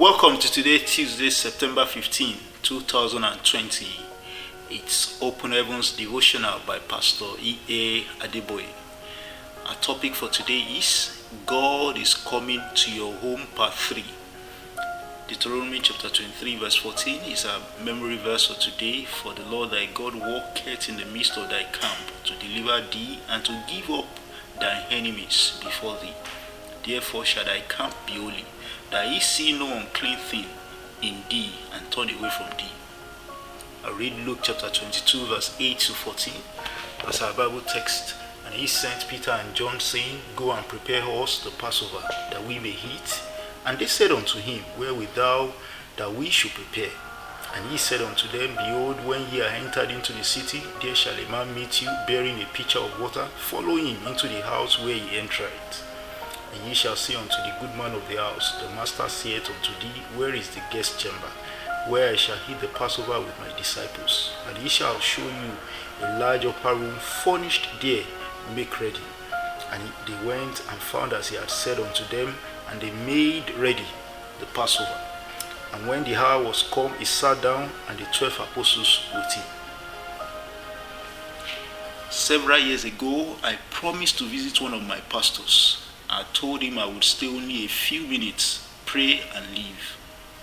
Welcome to today, Tuesday, September 15, 2020. It's Open Heavens Devotional by Pastor E.A. Adeboye. Our topic for today is God is coming to your home, part 3. Deuteronomy chapter 23 verse 14 is our memory verse for today. For the Lord thy God walketh in the midst of thy camp to deliver thee and to give up thine enemies before thee. Therefore shall thy camp be holy, that he see no unclean thing in thee and turn away from thee. I read Luke chapter 22 verse 8 to 14 as our Bible text. And he sent Peter and John, saying, Go and prepare us the Passover, that we may eat. And they said unto him, Wherewith thou that we should prepare? And he said unto them, Behold, when ye are entered into the city, there shall a man meet you, bearing a pitcher of water. Follow him into the house where ye entereth. And ye shall say unto the good man of the house, The master saith unto thee, Where is the guest chamber, where I shall eat the Passover with my disciples? And he shall show you a large upper room furnished, there make ready. And they went and found as he had said unto them, and they made ready the Passover. And when the hour was come, he sat down, and the 12 apostles with him. Several years ago, I promised to visit one of my pastors. I told him I would stay only a few minutes, pray and leave.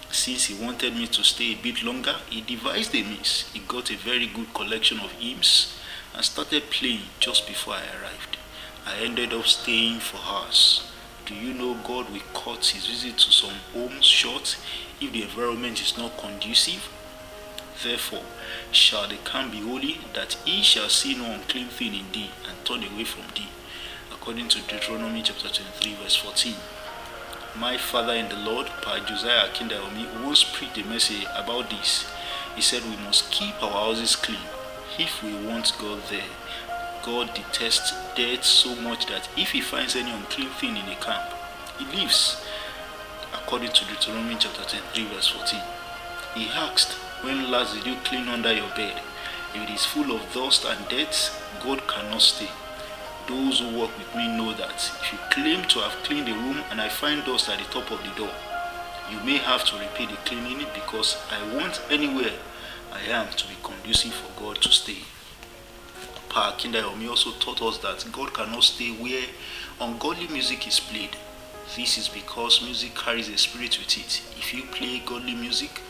Since he wanted me to stay a bit longer, he devised a means. He got a very good collection of hymns and started playing just before I arrived. I ended up staying for hours. Do you know God will cut his visit to some homes short if the environment is not conducive? Therefore shall the camp be holy, that he shall see no unclean thing in thee and turn away from thee. According to Deuteronomy chapter 23 verse 14. My father in the Lord, Pastor Josiah Akindayomi, once preached a message about this. He said we must keep our houses clean if we want God there. God detests death so much that if he finds any unclean thing in a camp, he leaves. According to Deuteronomy chapter 23 verse 14. He asked, When last did you clean under your bed? If it is full of dust and dirt, God cannot stay. Those who work with me know that if you claim to have cleaned the room and I find dust at the top of the door, you may have to repeat the cleaning, because I want anywhere I am to be conducive for God to stay. Pa Akindayomi also taught us that God cannot stay where ungodly music is played. This is because music carries a spirit with it. If you play godly music,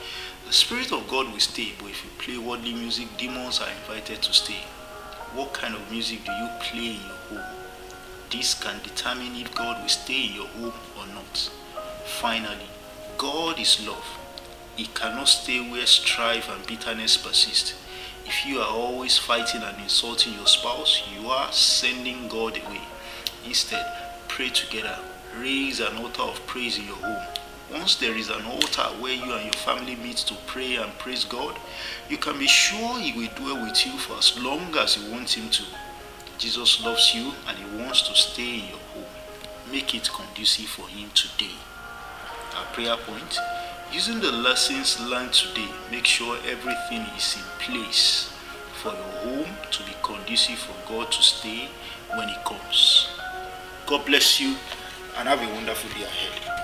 the Spirit of God will stay, but if you play worldly music, demons are invited to stay. What kind of music do you play in your home? This can determine if God will stay in your home or not. Finally, God is love. He cannot stay where strife and bitterness persist. If you are always fighting and insulting your spouse, you are sending God away. Instead, pray together. Raise an altar of praise in your home. Once there is an altar where you and your family meet to pray and praise God, you can be sure he will dwell with you for as long as you want him to. Jesus loves you and he wants to stay in your home. Make it conducive for him today. Our prayer point, using the lessons learned today, make sure everything is in place for your home to be conducive for God to stay when he comes. God bless you and have a wonderful day ahead.